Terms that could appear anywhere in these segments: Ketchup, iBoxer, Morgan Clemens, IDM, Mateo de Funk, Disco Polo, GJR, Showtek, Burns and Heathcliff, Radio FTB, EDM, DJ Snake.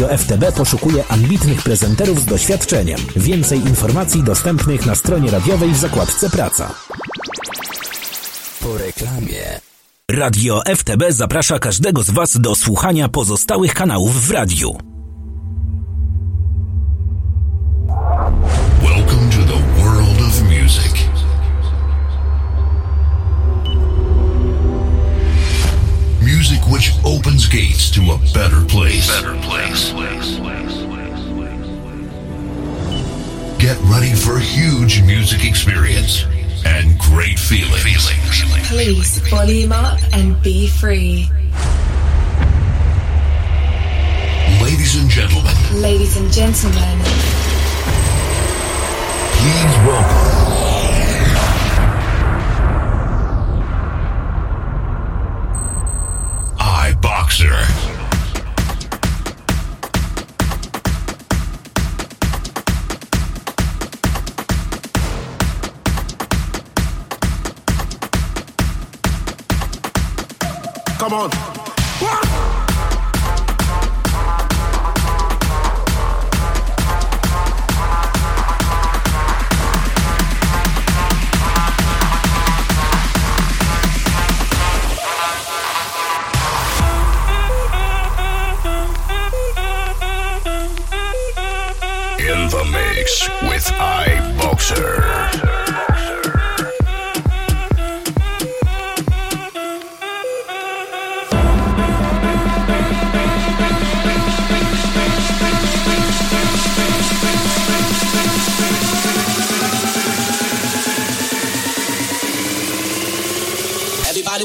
Radio FTB poszukuje ambitnych prezenterów z doświadczeniem. Więcej informacji dostępnych na stronie radiowej w zakładce Praca. Po reklamie. Radio FTB zaprasza każdego z Was do słuchania pozostałych kanałów w radiu. Welcome to the world of music. Music which opens gates to a better place. Get ready for a huge music experience and great feelings. Please volume up and be free. Ladies and gentlemen. Please welcome iBoxer. Come on. In the mix with iBoxer. Everybody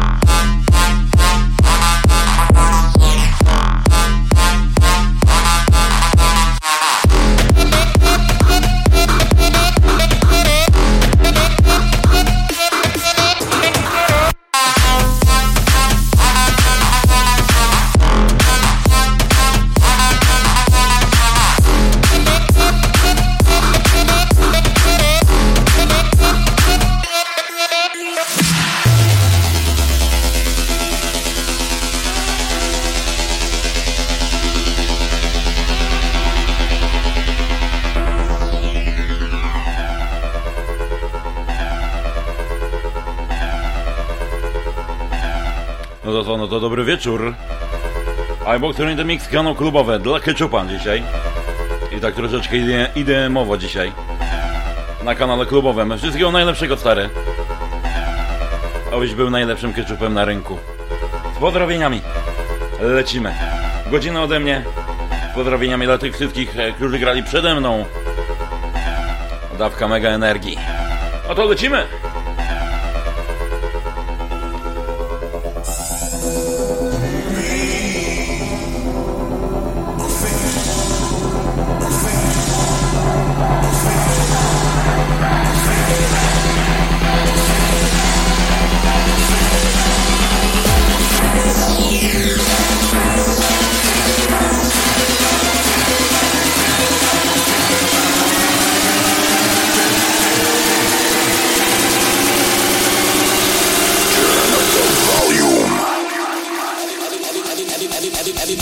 No to dobry wieczór. iBoxer in the Mix, kanał klubowy dla Ketchupa dzisiaj. I tak troszeczkę IDM-owo dzisiaj. Na kanale klubowym. Wszystkiego najlepszego, stary. Abyś był najlepszym Ketchupem na rynku. Z pozdrowieniami. Lecimy. Godzina ode mnie. Z pozdrowieniami dla tych wszystkich, którzy grali przede mną. Dawka mega energii. No to lecimy.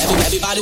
Everybody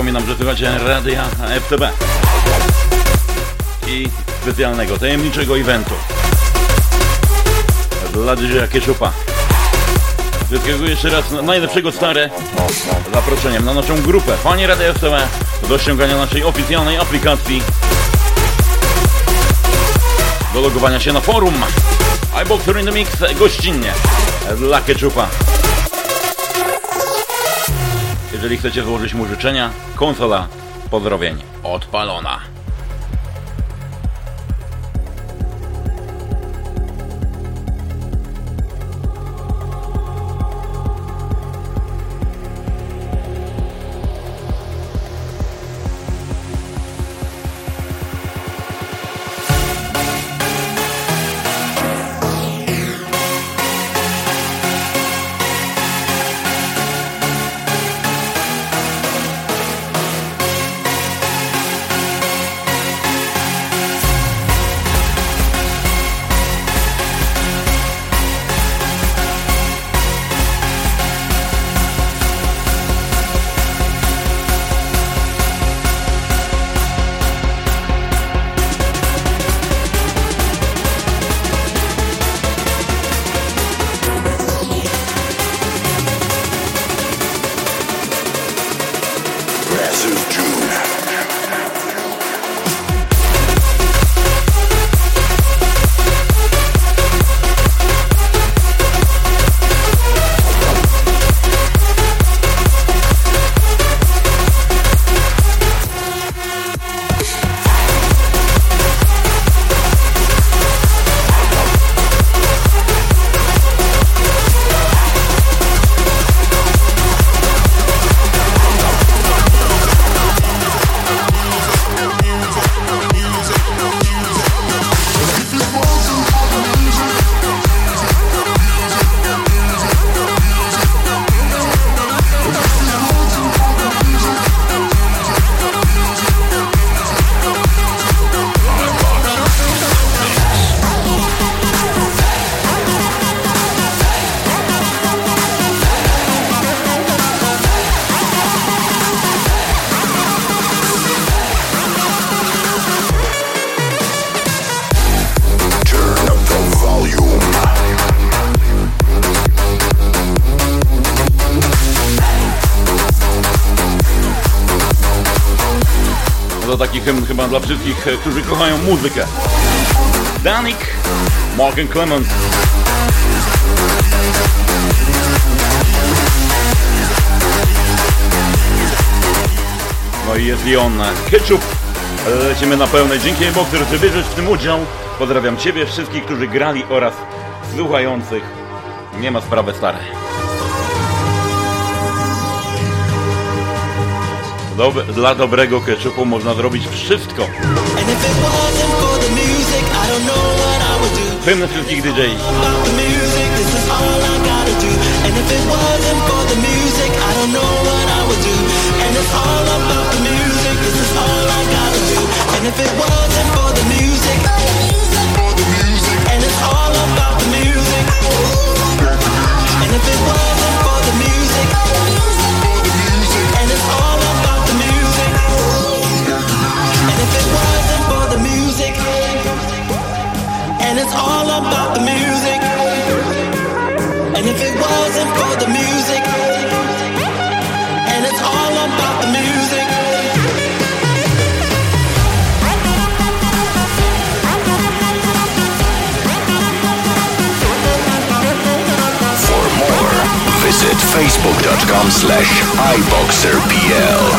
Przypominam, że słuchacie Radia FTB i specjalnego, tajemniczego eventu dla DJ Ketchupa. Zyskakuję jeszcze raz najlepszego stare zaproszeniem na naszą grupę Fani Radia FTB do ściągania naszej oficjalnej aplikacji, do logowania się na forum iBoxer in the Mix gościnnie dla Ketchupa. Jeżeli chcecie złożyć mu życzenia, konsola pozdrowień odpalona. Taki hymn chyba dla wszystkich, którzy kochają muzykę. Danik, Morgan Clemens. No i jest i on, Ketchup. Lecimy na pełne. Dzięki iBoxer, że bierzesz w tym udział. Pozdrawiam Ciebie, wszystkich, którzy grali oraz słuchających. Nie ma sprawy stare. Dla dobrego Ketchupu można zrobić wszystko. Hymn wszystkich DJ-i. And it's all about the music. And if it wasn't for the music. And it's all about the music. For more, visit facebook.com/iBoxerPL.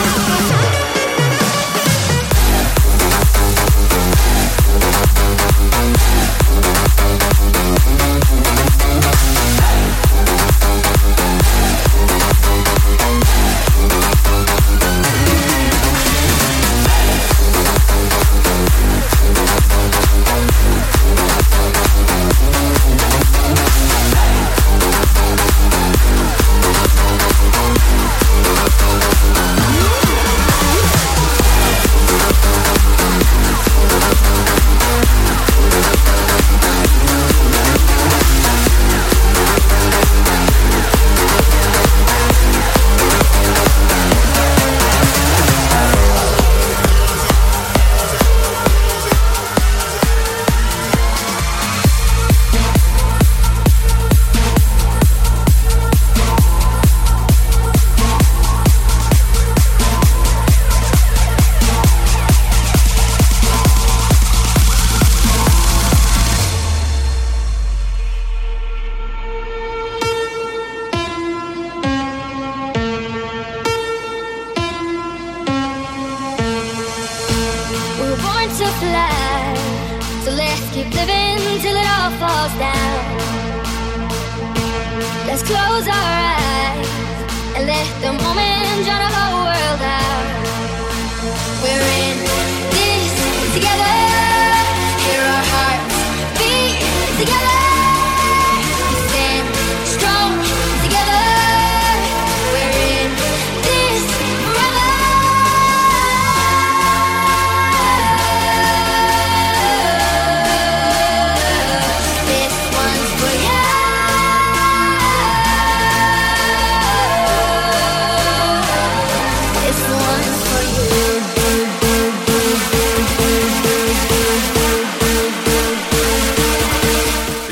keep living till it all falls down. Let's close our eyes and let the moment drown the whole world out. We're in this together. Hear our hearts beat together.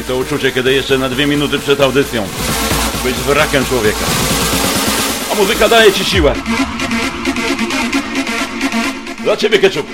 To uczucie, kiedy jeszcze na 2 minuty przed audycją być wrakiem człowieka. A muzyka daje ci siłę. Dla ciebie, Ketchup.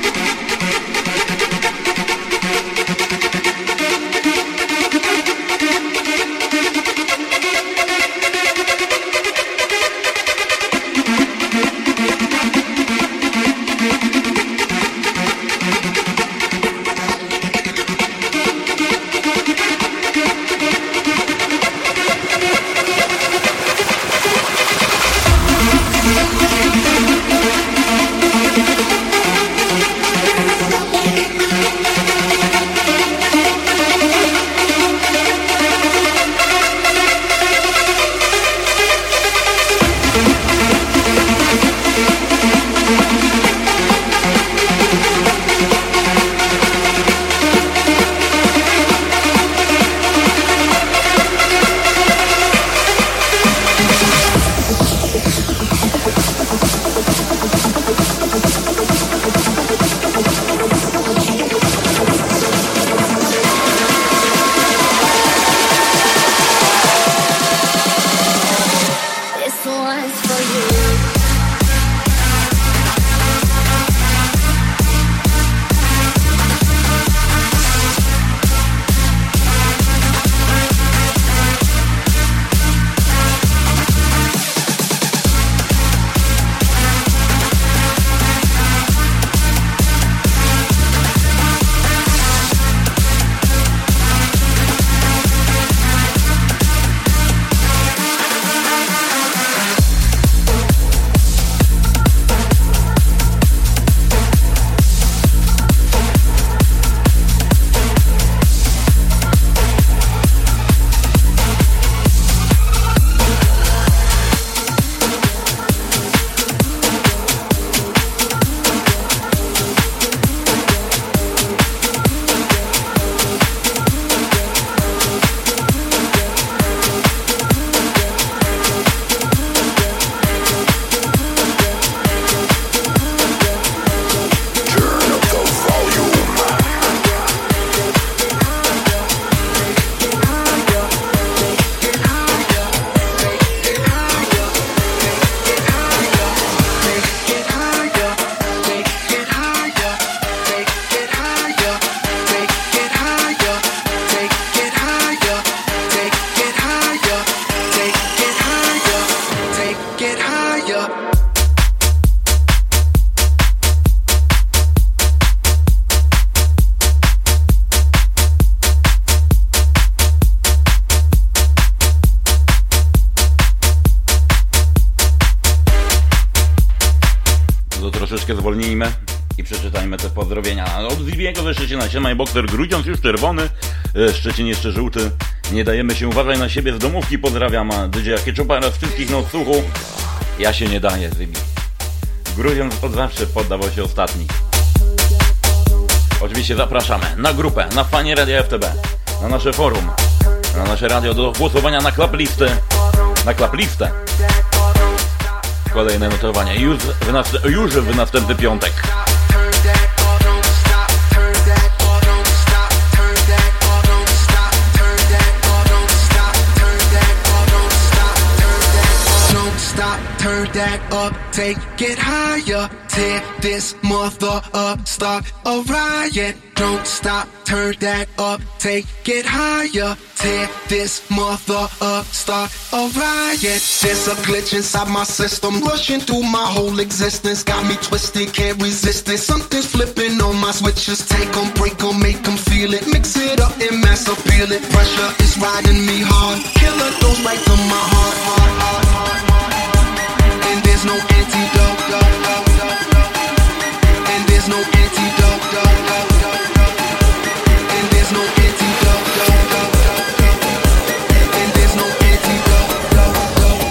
Zwolnijmy i przeczytajmy te pozdrowienia. Od Zbiego ze Szczecina. Siema iBoxer, Grudziądz już czerwony, Szczecin jeszcze żółty. Nie dajemy się, uważaj na siebie z domówki. Pozdrawiam DJ Ketchupa oraz wszystkich na odsłuchu. Ja się nie daję, Zybi. Grudziądz od zawsze poddawał się ostatni. Oczywiście zapraszamy na grupę, na fanie Radia FTB, na nasze forum, na nasze radio do głosowania na klaplisty, na klaplistę. Kolejne notowanie już w następny piątek. that up, take it higher. Tear this mother up, start a riot. Don't stop, turn that up, take it higher. Tear this mother up, start a riot. There's a glitch inside my system, rushing through my whole existence. Got me twisted, can't resist it. Something's flipping on my switches. Take them, break them, make them feel it. Mix it up and mass appeal it. Pressure is riding me hard. Killer goes right to my heart, heart, heart, heart, heart. And there's no antidote, dog, dog, dog, dog. And there's no antidote, dog, dog, dog, dog. And there's no antidote, dog, dog, dog, dog. And there's no antidote, dog, dog,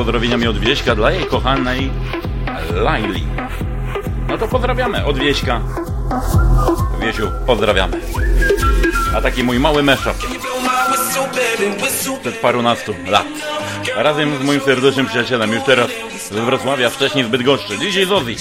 Pozdrowieniami od Wieśka dla jej kochanej Laili. No to pozdrawiamy od Wieśka. Wiesiu, pozdrawiamy. A taki mój mały mashup przed parunastu lat. Razem z moim serdecznym przyjacielem, już teraz z Wrocławia, wcześniej z Bydgoszczy. Dzisiaj z Ozji.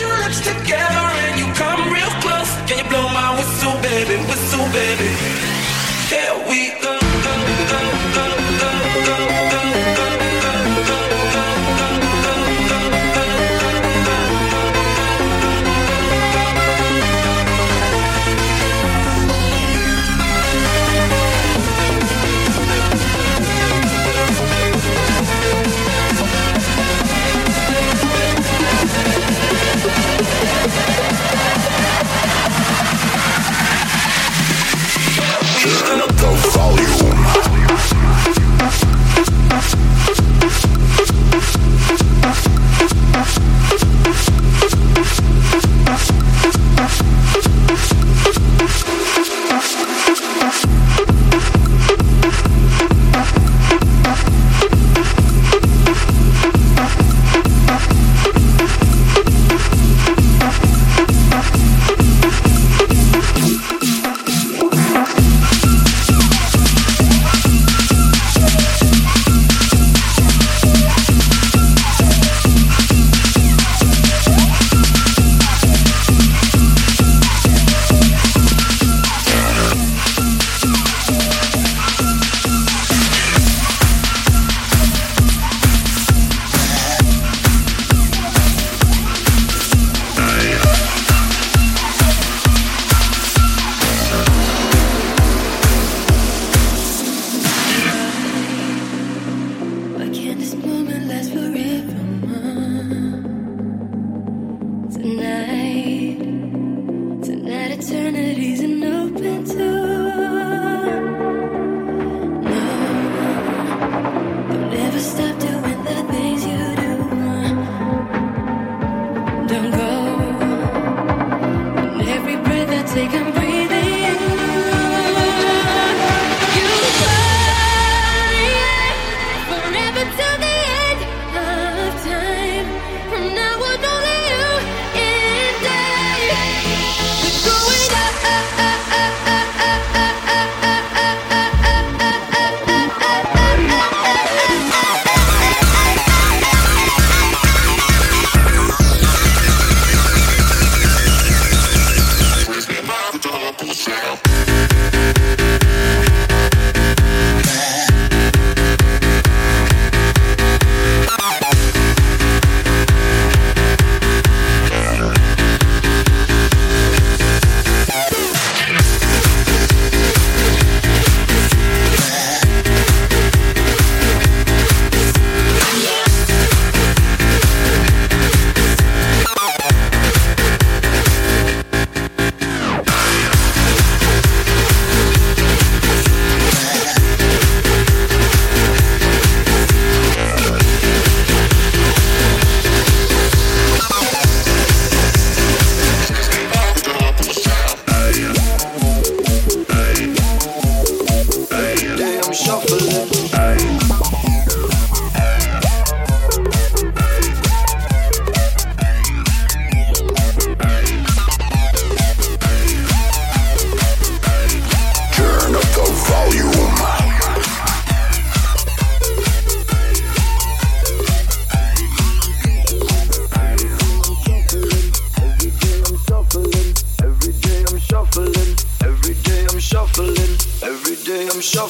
Go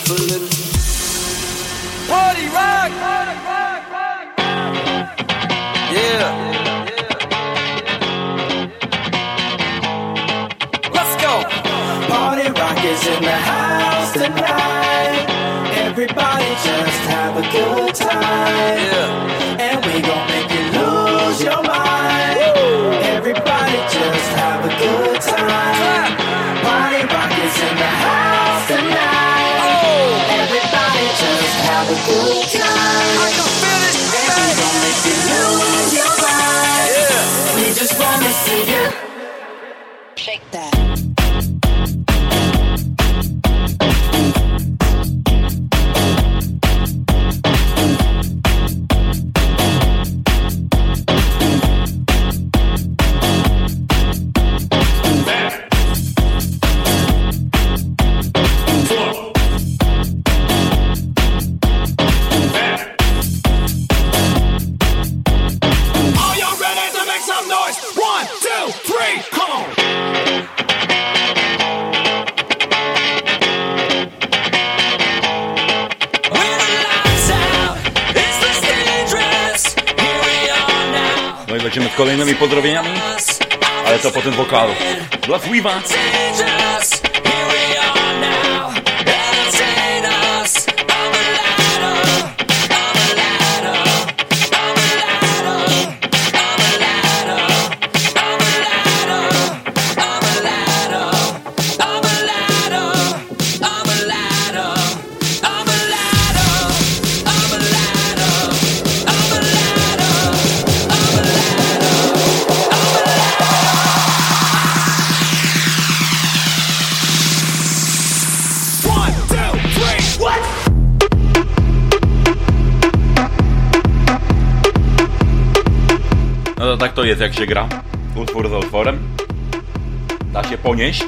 shuffling. Party rock! Yeah. Let's go. Party rock is in the house tonight. Everybody just have a good time. Yeah. And we gon' make you lose your mind. Woo. Everybody just have a good time. Party rock is in the house tonight. Oh. Everybody just have a good time. I can feel it. And we gon' make you lose your mind. Yeah. We just wanna see you shake that. Będziemy kolejnymi pozdrowieniami, ale to po tym wokalu. Dla Fliwa. Tak to jest, jak się gra utwór za utworem, da się ponieść,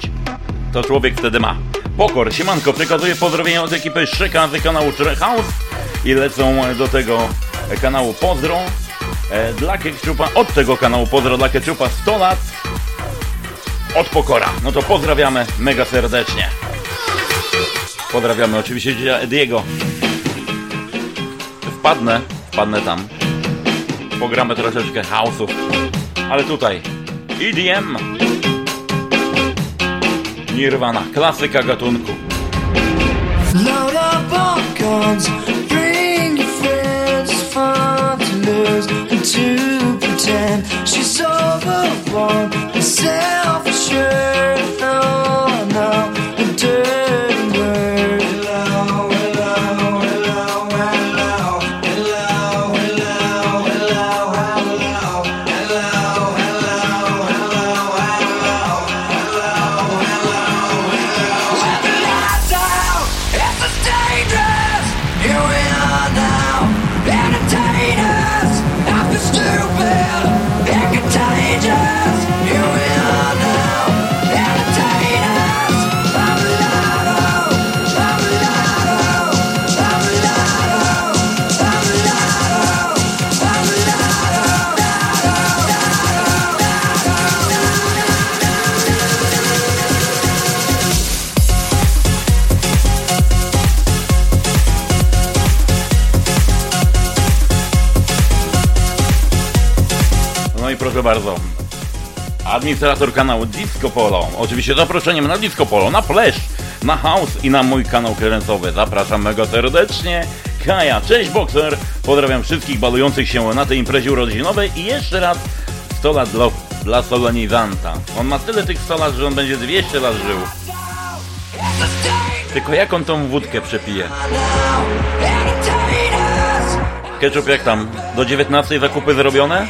to człowiek wtedy ma pokor. Siemanko, przekazuję pozdrowienia od ekipy Szyka z kanału House i lecą do tego kanału pozdro dla Ketchupa, od tego kanału pozdro dla Ketchupa 100 lat od pokora. No to pozdrawiamy mega serdecznie. Pozdrawiamy oczywiście Diego. Wpadnę tam. Pogramy troszeczkę house'ów, ale tutaj EDM, Nirvana, klasyka gatunku. Load up on guns, bring your friends, fun to lose and to pretend she's overwhelmed and self-assured. No, no, a dirty word. Hello, hello, hello, hello. Proszę bardzo, administrator kanału Disco Polo, oczywiście zaproszeniem na Disco Polo, na Flash, na House i na mój kanał kredensowy. Zapraszam mega serdecznie, Kaja, cześć Boxer, pozdrawiam wszystkich balujących się na tej imprezie urodzinowej i jeszcze raz 100 lat dla solenizanta. On ma tyle tych 100 lat, że on będzie 200 lat żył. Tylko jak on tą wódkę przepije? Ketchup, jak tam? Do 19 zakupy zrobione?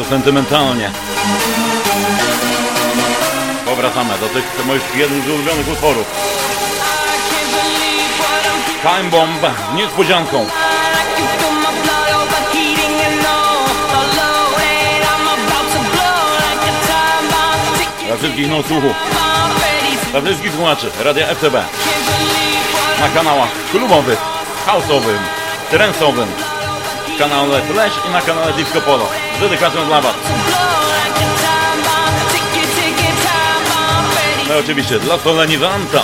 bardzo sentymentalnie. Powracamy do tych moich jednych z ulubionych utworów. Time Bomb z niespodzianką. Dla wszystkich nocłuchów, dla wszystkich słuchaczy Radia FTB na kanałach klubowych, house'owym, trence'owym, w kanale Flash i na kanale Disco Polo. Z dedykacją dla Was. No i oczywiście dla solenizanta.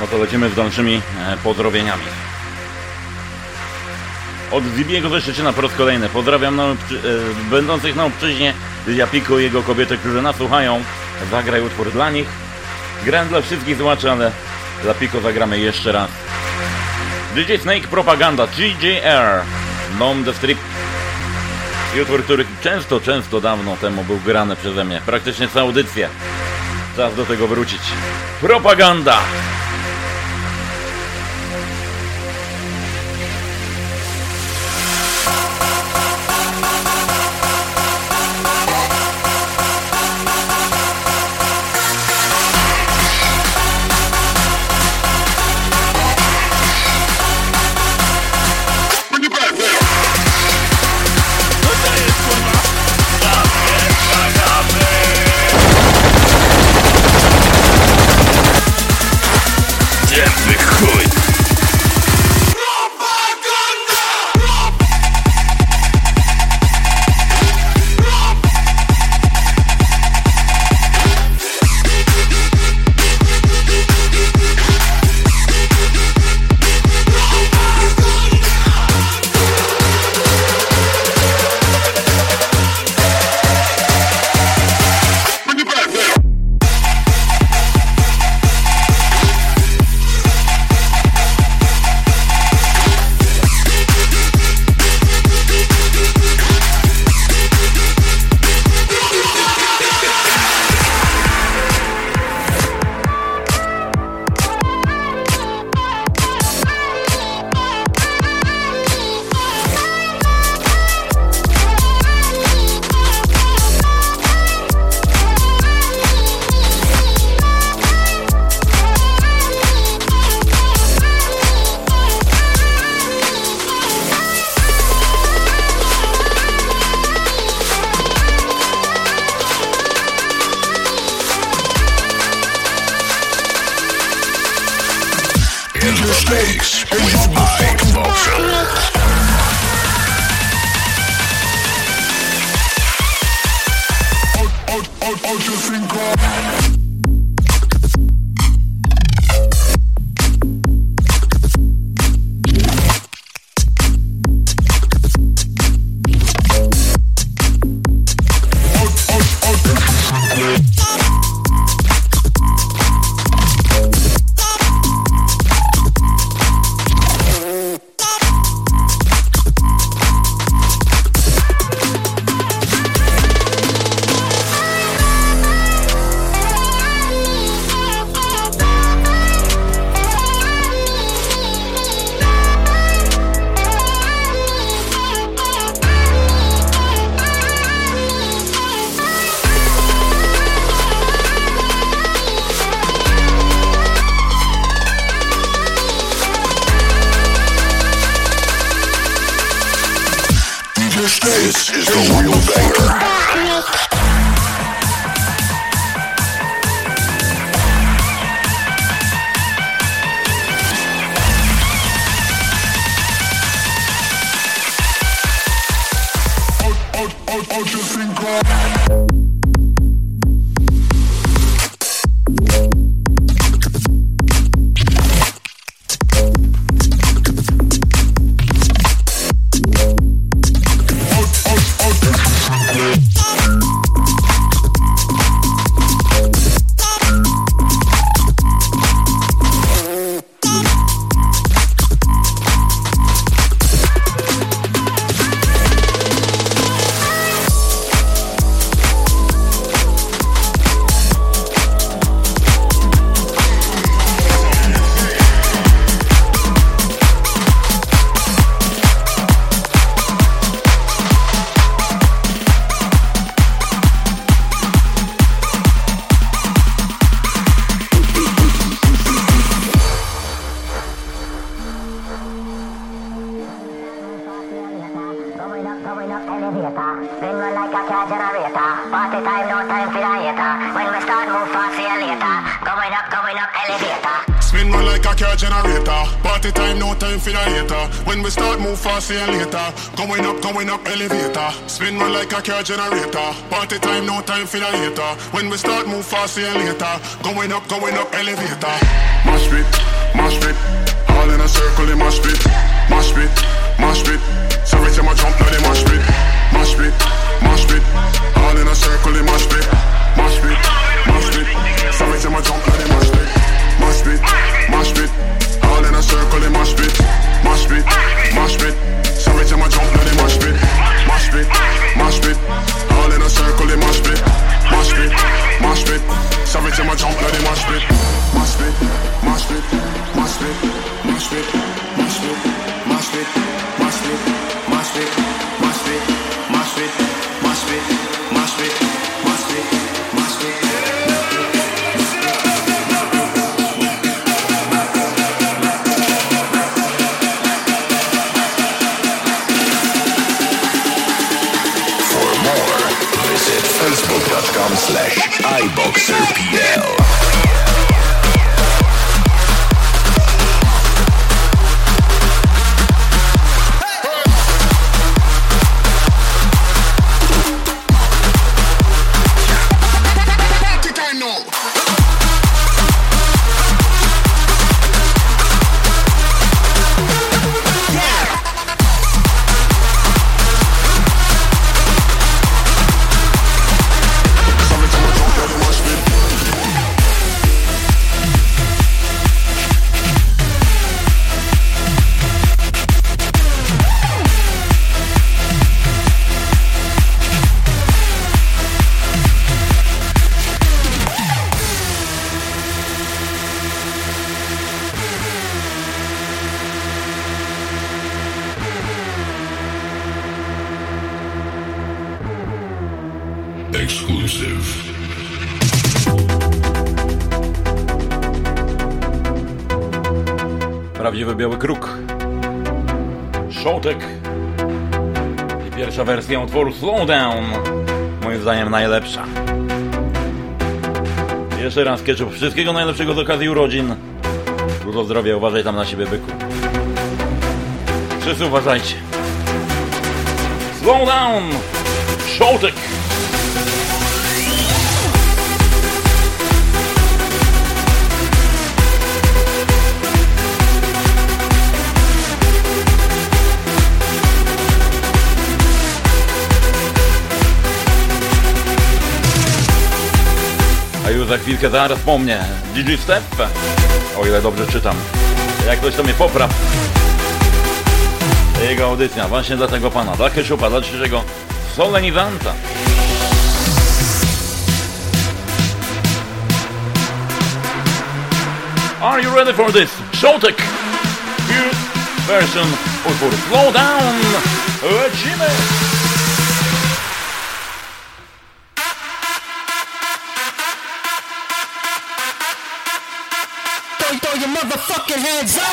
no to lecimy z dalszymi pozdrowieniami. Od Zibiego Wyszyczyna po raz kolejny. Pozdrawiam będących na obczyźnie Japiku i jego kobiety, którzy nas słuchają. Zagraj utwór dla nich. Grałem dla wszystkich złaczy, ale dla Piko zagramy jeszcze raz. DJ Snake Propaganda, GJR, Nom the Strip. I utwór, który często dawno temu był grany przeze mnie. Praktycznie całą audycję. Czas do tego wrócić. Propaganda! car generator. Party time, no time for the hater. When we start, move fast and later. Going up, elevator. Spin round like a car generator. Party time, no time for the hater. When we start, move fast and later. Going up, elevator. Mash pit, all in a circle in mash pit. Mash pit, mash pit. So every time I jump, now they mash pit. Mash pit, mash pit, all in a circle in mash pit. Mash pit, mash pit. So every time I jump, now they mash pit. Mash pit, mash pit, all in a circle in mash pit. Mash pit, mash pit. So every time I jump, now they mash pit. Mash pit, mash pit, all in a circle in mash pit. Mash pit, mash pit. So every time I jump, now they mash pit. Mash pit, mash pit, mash pit, mash pit, mash pit, mash pit, mash pit, mash pit, mash pit, mash pit, mash pit, mash pit, mash pit, mash pit. facebook.com/iBoxerPL Prawdziwy biały kruk. Showtek. I pierwsza wersja utworu Slowdown. Moim zdaniem najlepsza. Jeszcze raz Ketchup. Wszystkiego najlepszego z okazji urodzin. Dużo zdrowia. Uważaj tam na siebie, byku. Wszyscy uważajcie. Slowdown. Showtek. A już za chwilkę, zaraz po mnie DJ Snake, o ile dobrze czytam. Jak ktoś to mnie popraw. Jego audycja właśnie dla tego pana, dla Ketchupa, dla dzisiejszego solenizanta. Are you ready for this? Showtek! New version, utwór Slow Down! Lecimy! Fucking hands up!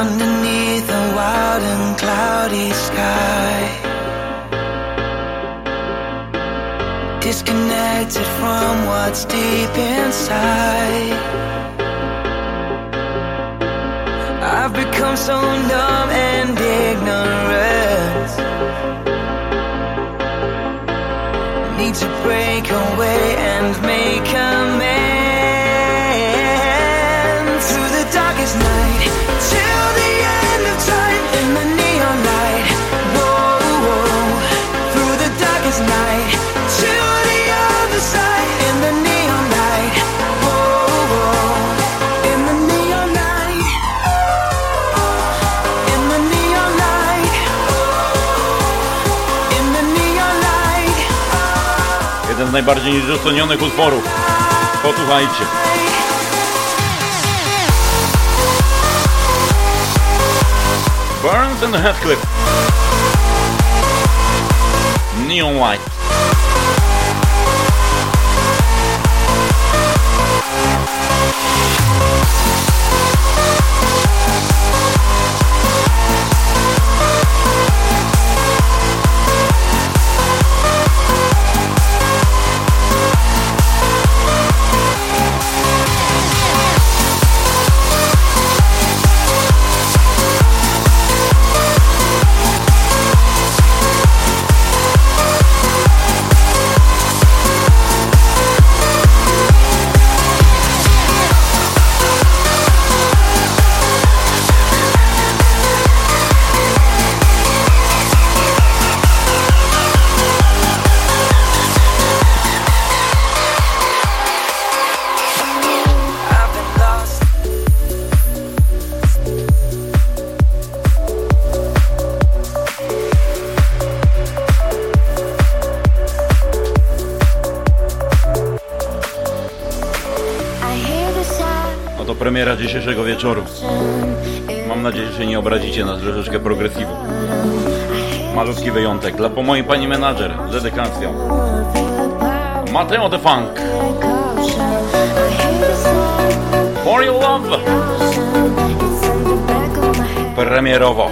Underneath a wild and cloudy sky, disconnected from what's deep inside. I've become so numb and ignorant. Need to break away and make amends. Through the darkest night, till the end of time, in the neon light. Whoa, whoa. Through the darkest night, till the other side, in the neon light. Whoa, whoa. In the neon light. In the neon light. In the neon light. Jeden z najbardziej niedocenionych utworów. Posłuchajcie. Burns and Heathcliff, Neon Light. Premiera dzisiejszego wieczoru. Mam nadzieję, że nie obrazicie nas troszeczkę progresivu. Malutki wyjątek dla po mojej pani menadżer z dedykacją. Mateo de Funk. For your love. Premierowo.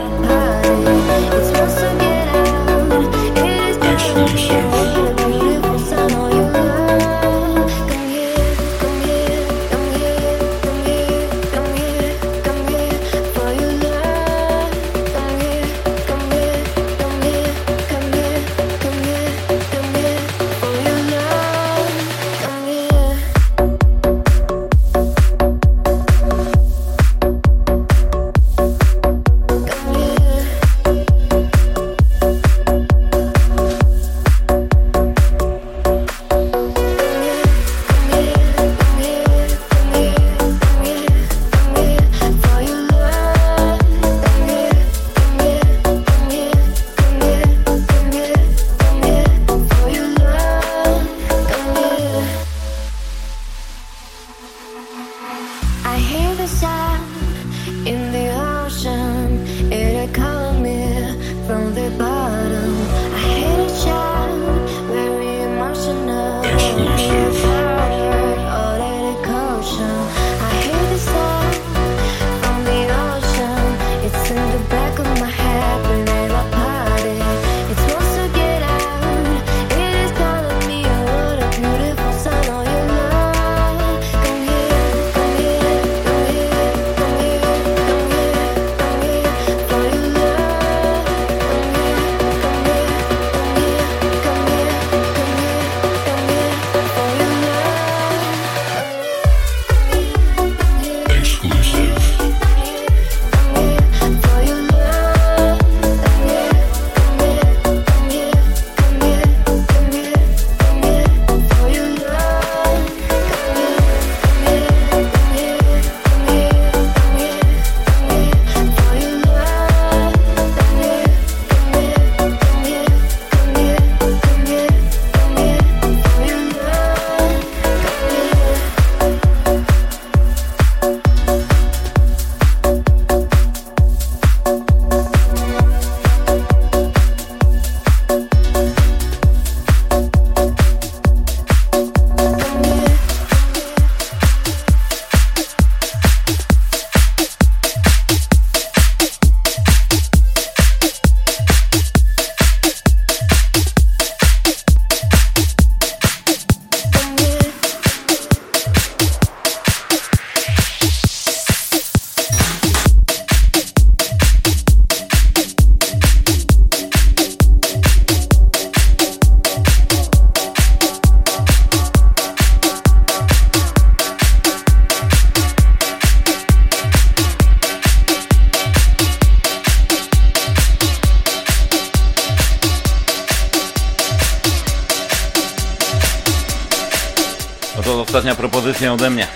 ostatnia propozycja ode mnie.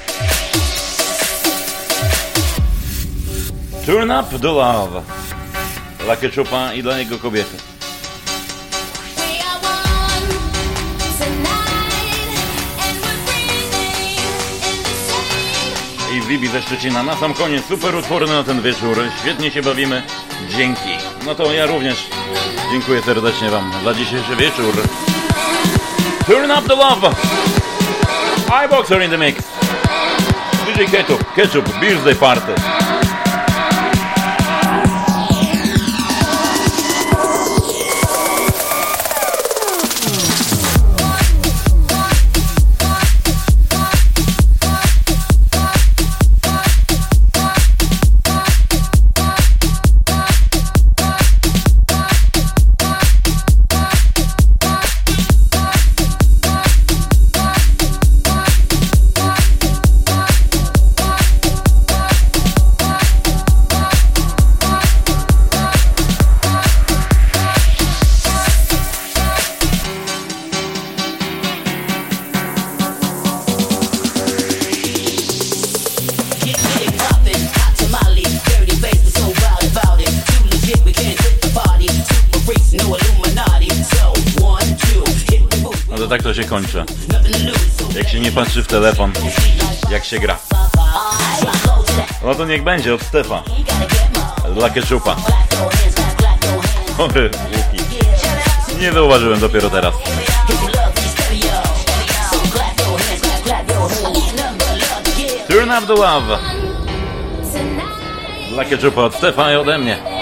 Turn Up the Love dla Ketchupa i dla jego kobiety. I Vibi ze Szczecina. Na sam koniec super utwory na ten wieczór. Świetnie się bawimy. Dzięki. No to ja również dziękuję serdecznie Wam za dzisiejszy wieczór. Turn Up the Love. iBoxer in the mix. DJ Ketchup, birthday party. Tak to się kończy, jak się nie patrzy w telefon, jak się gra. No to niech będzie od Stefa dla Ketchupa. Chory łuki. Nie zauważyłem dopiero teraz. Turn Up the Love dla Ketchupa od Stefa i ode mnie.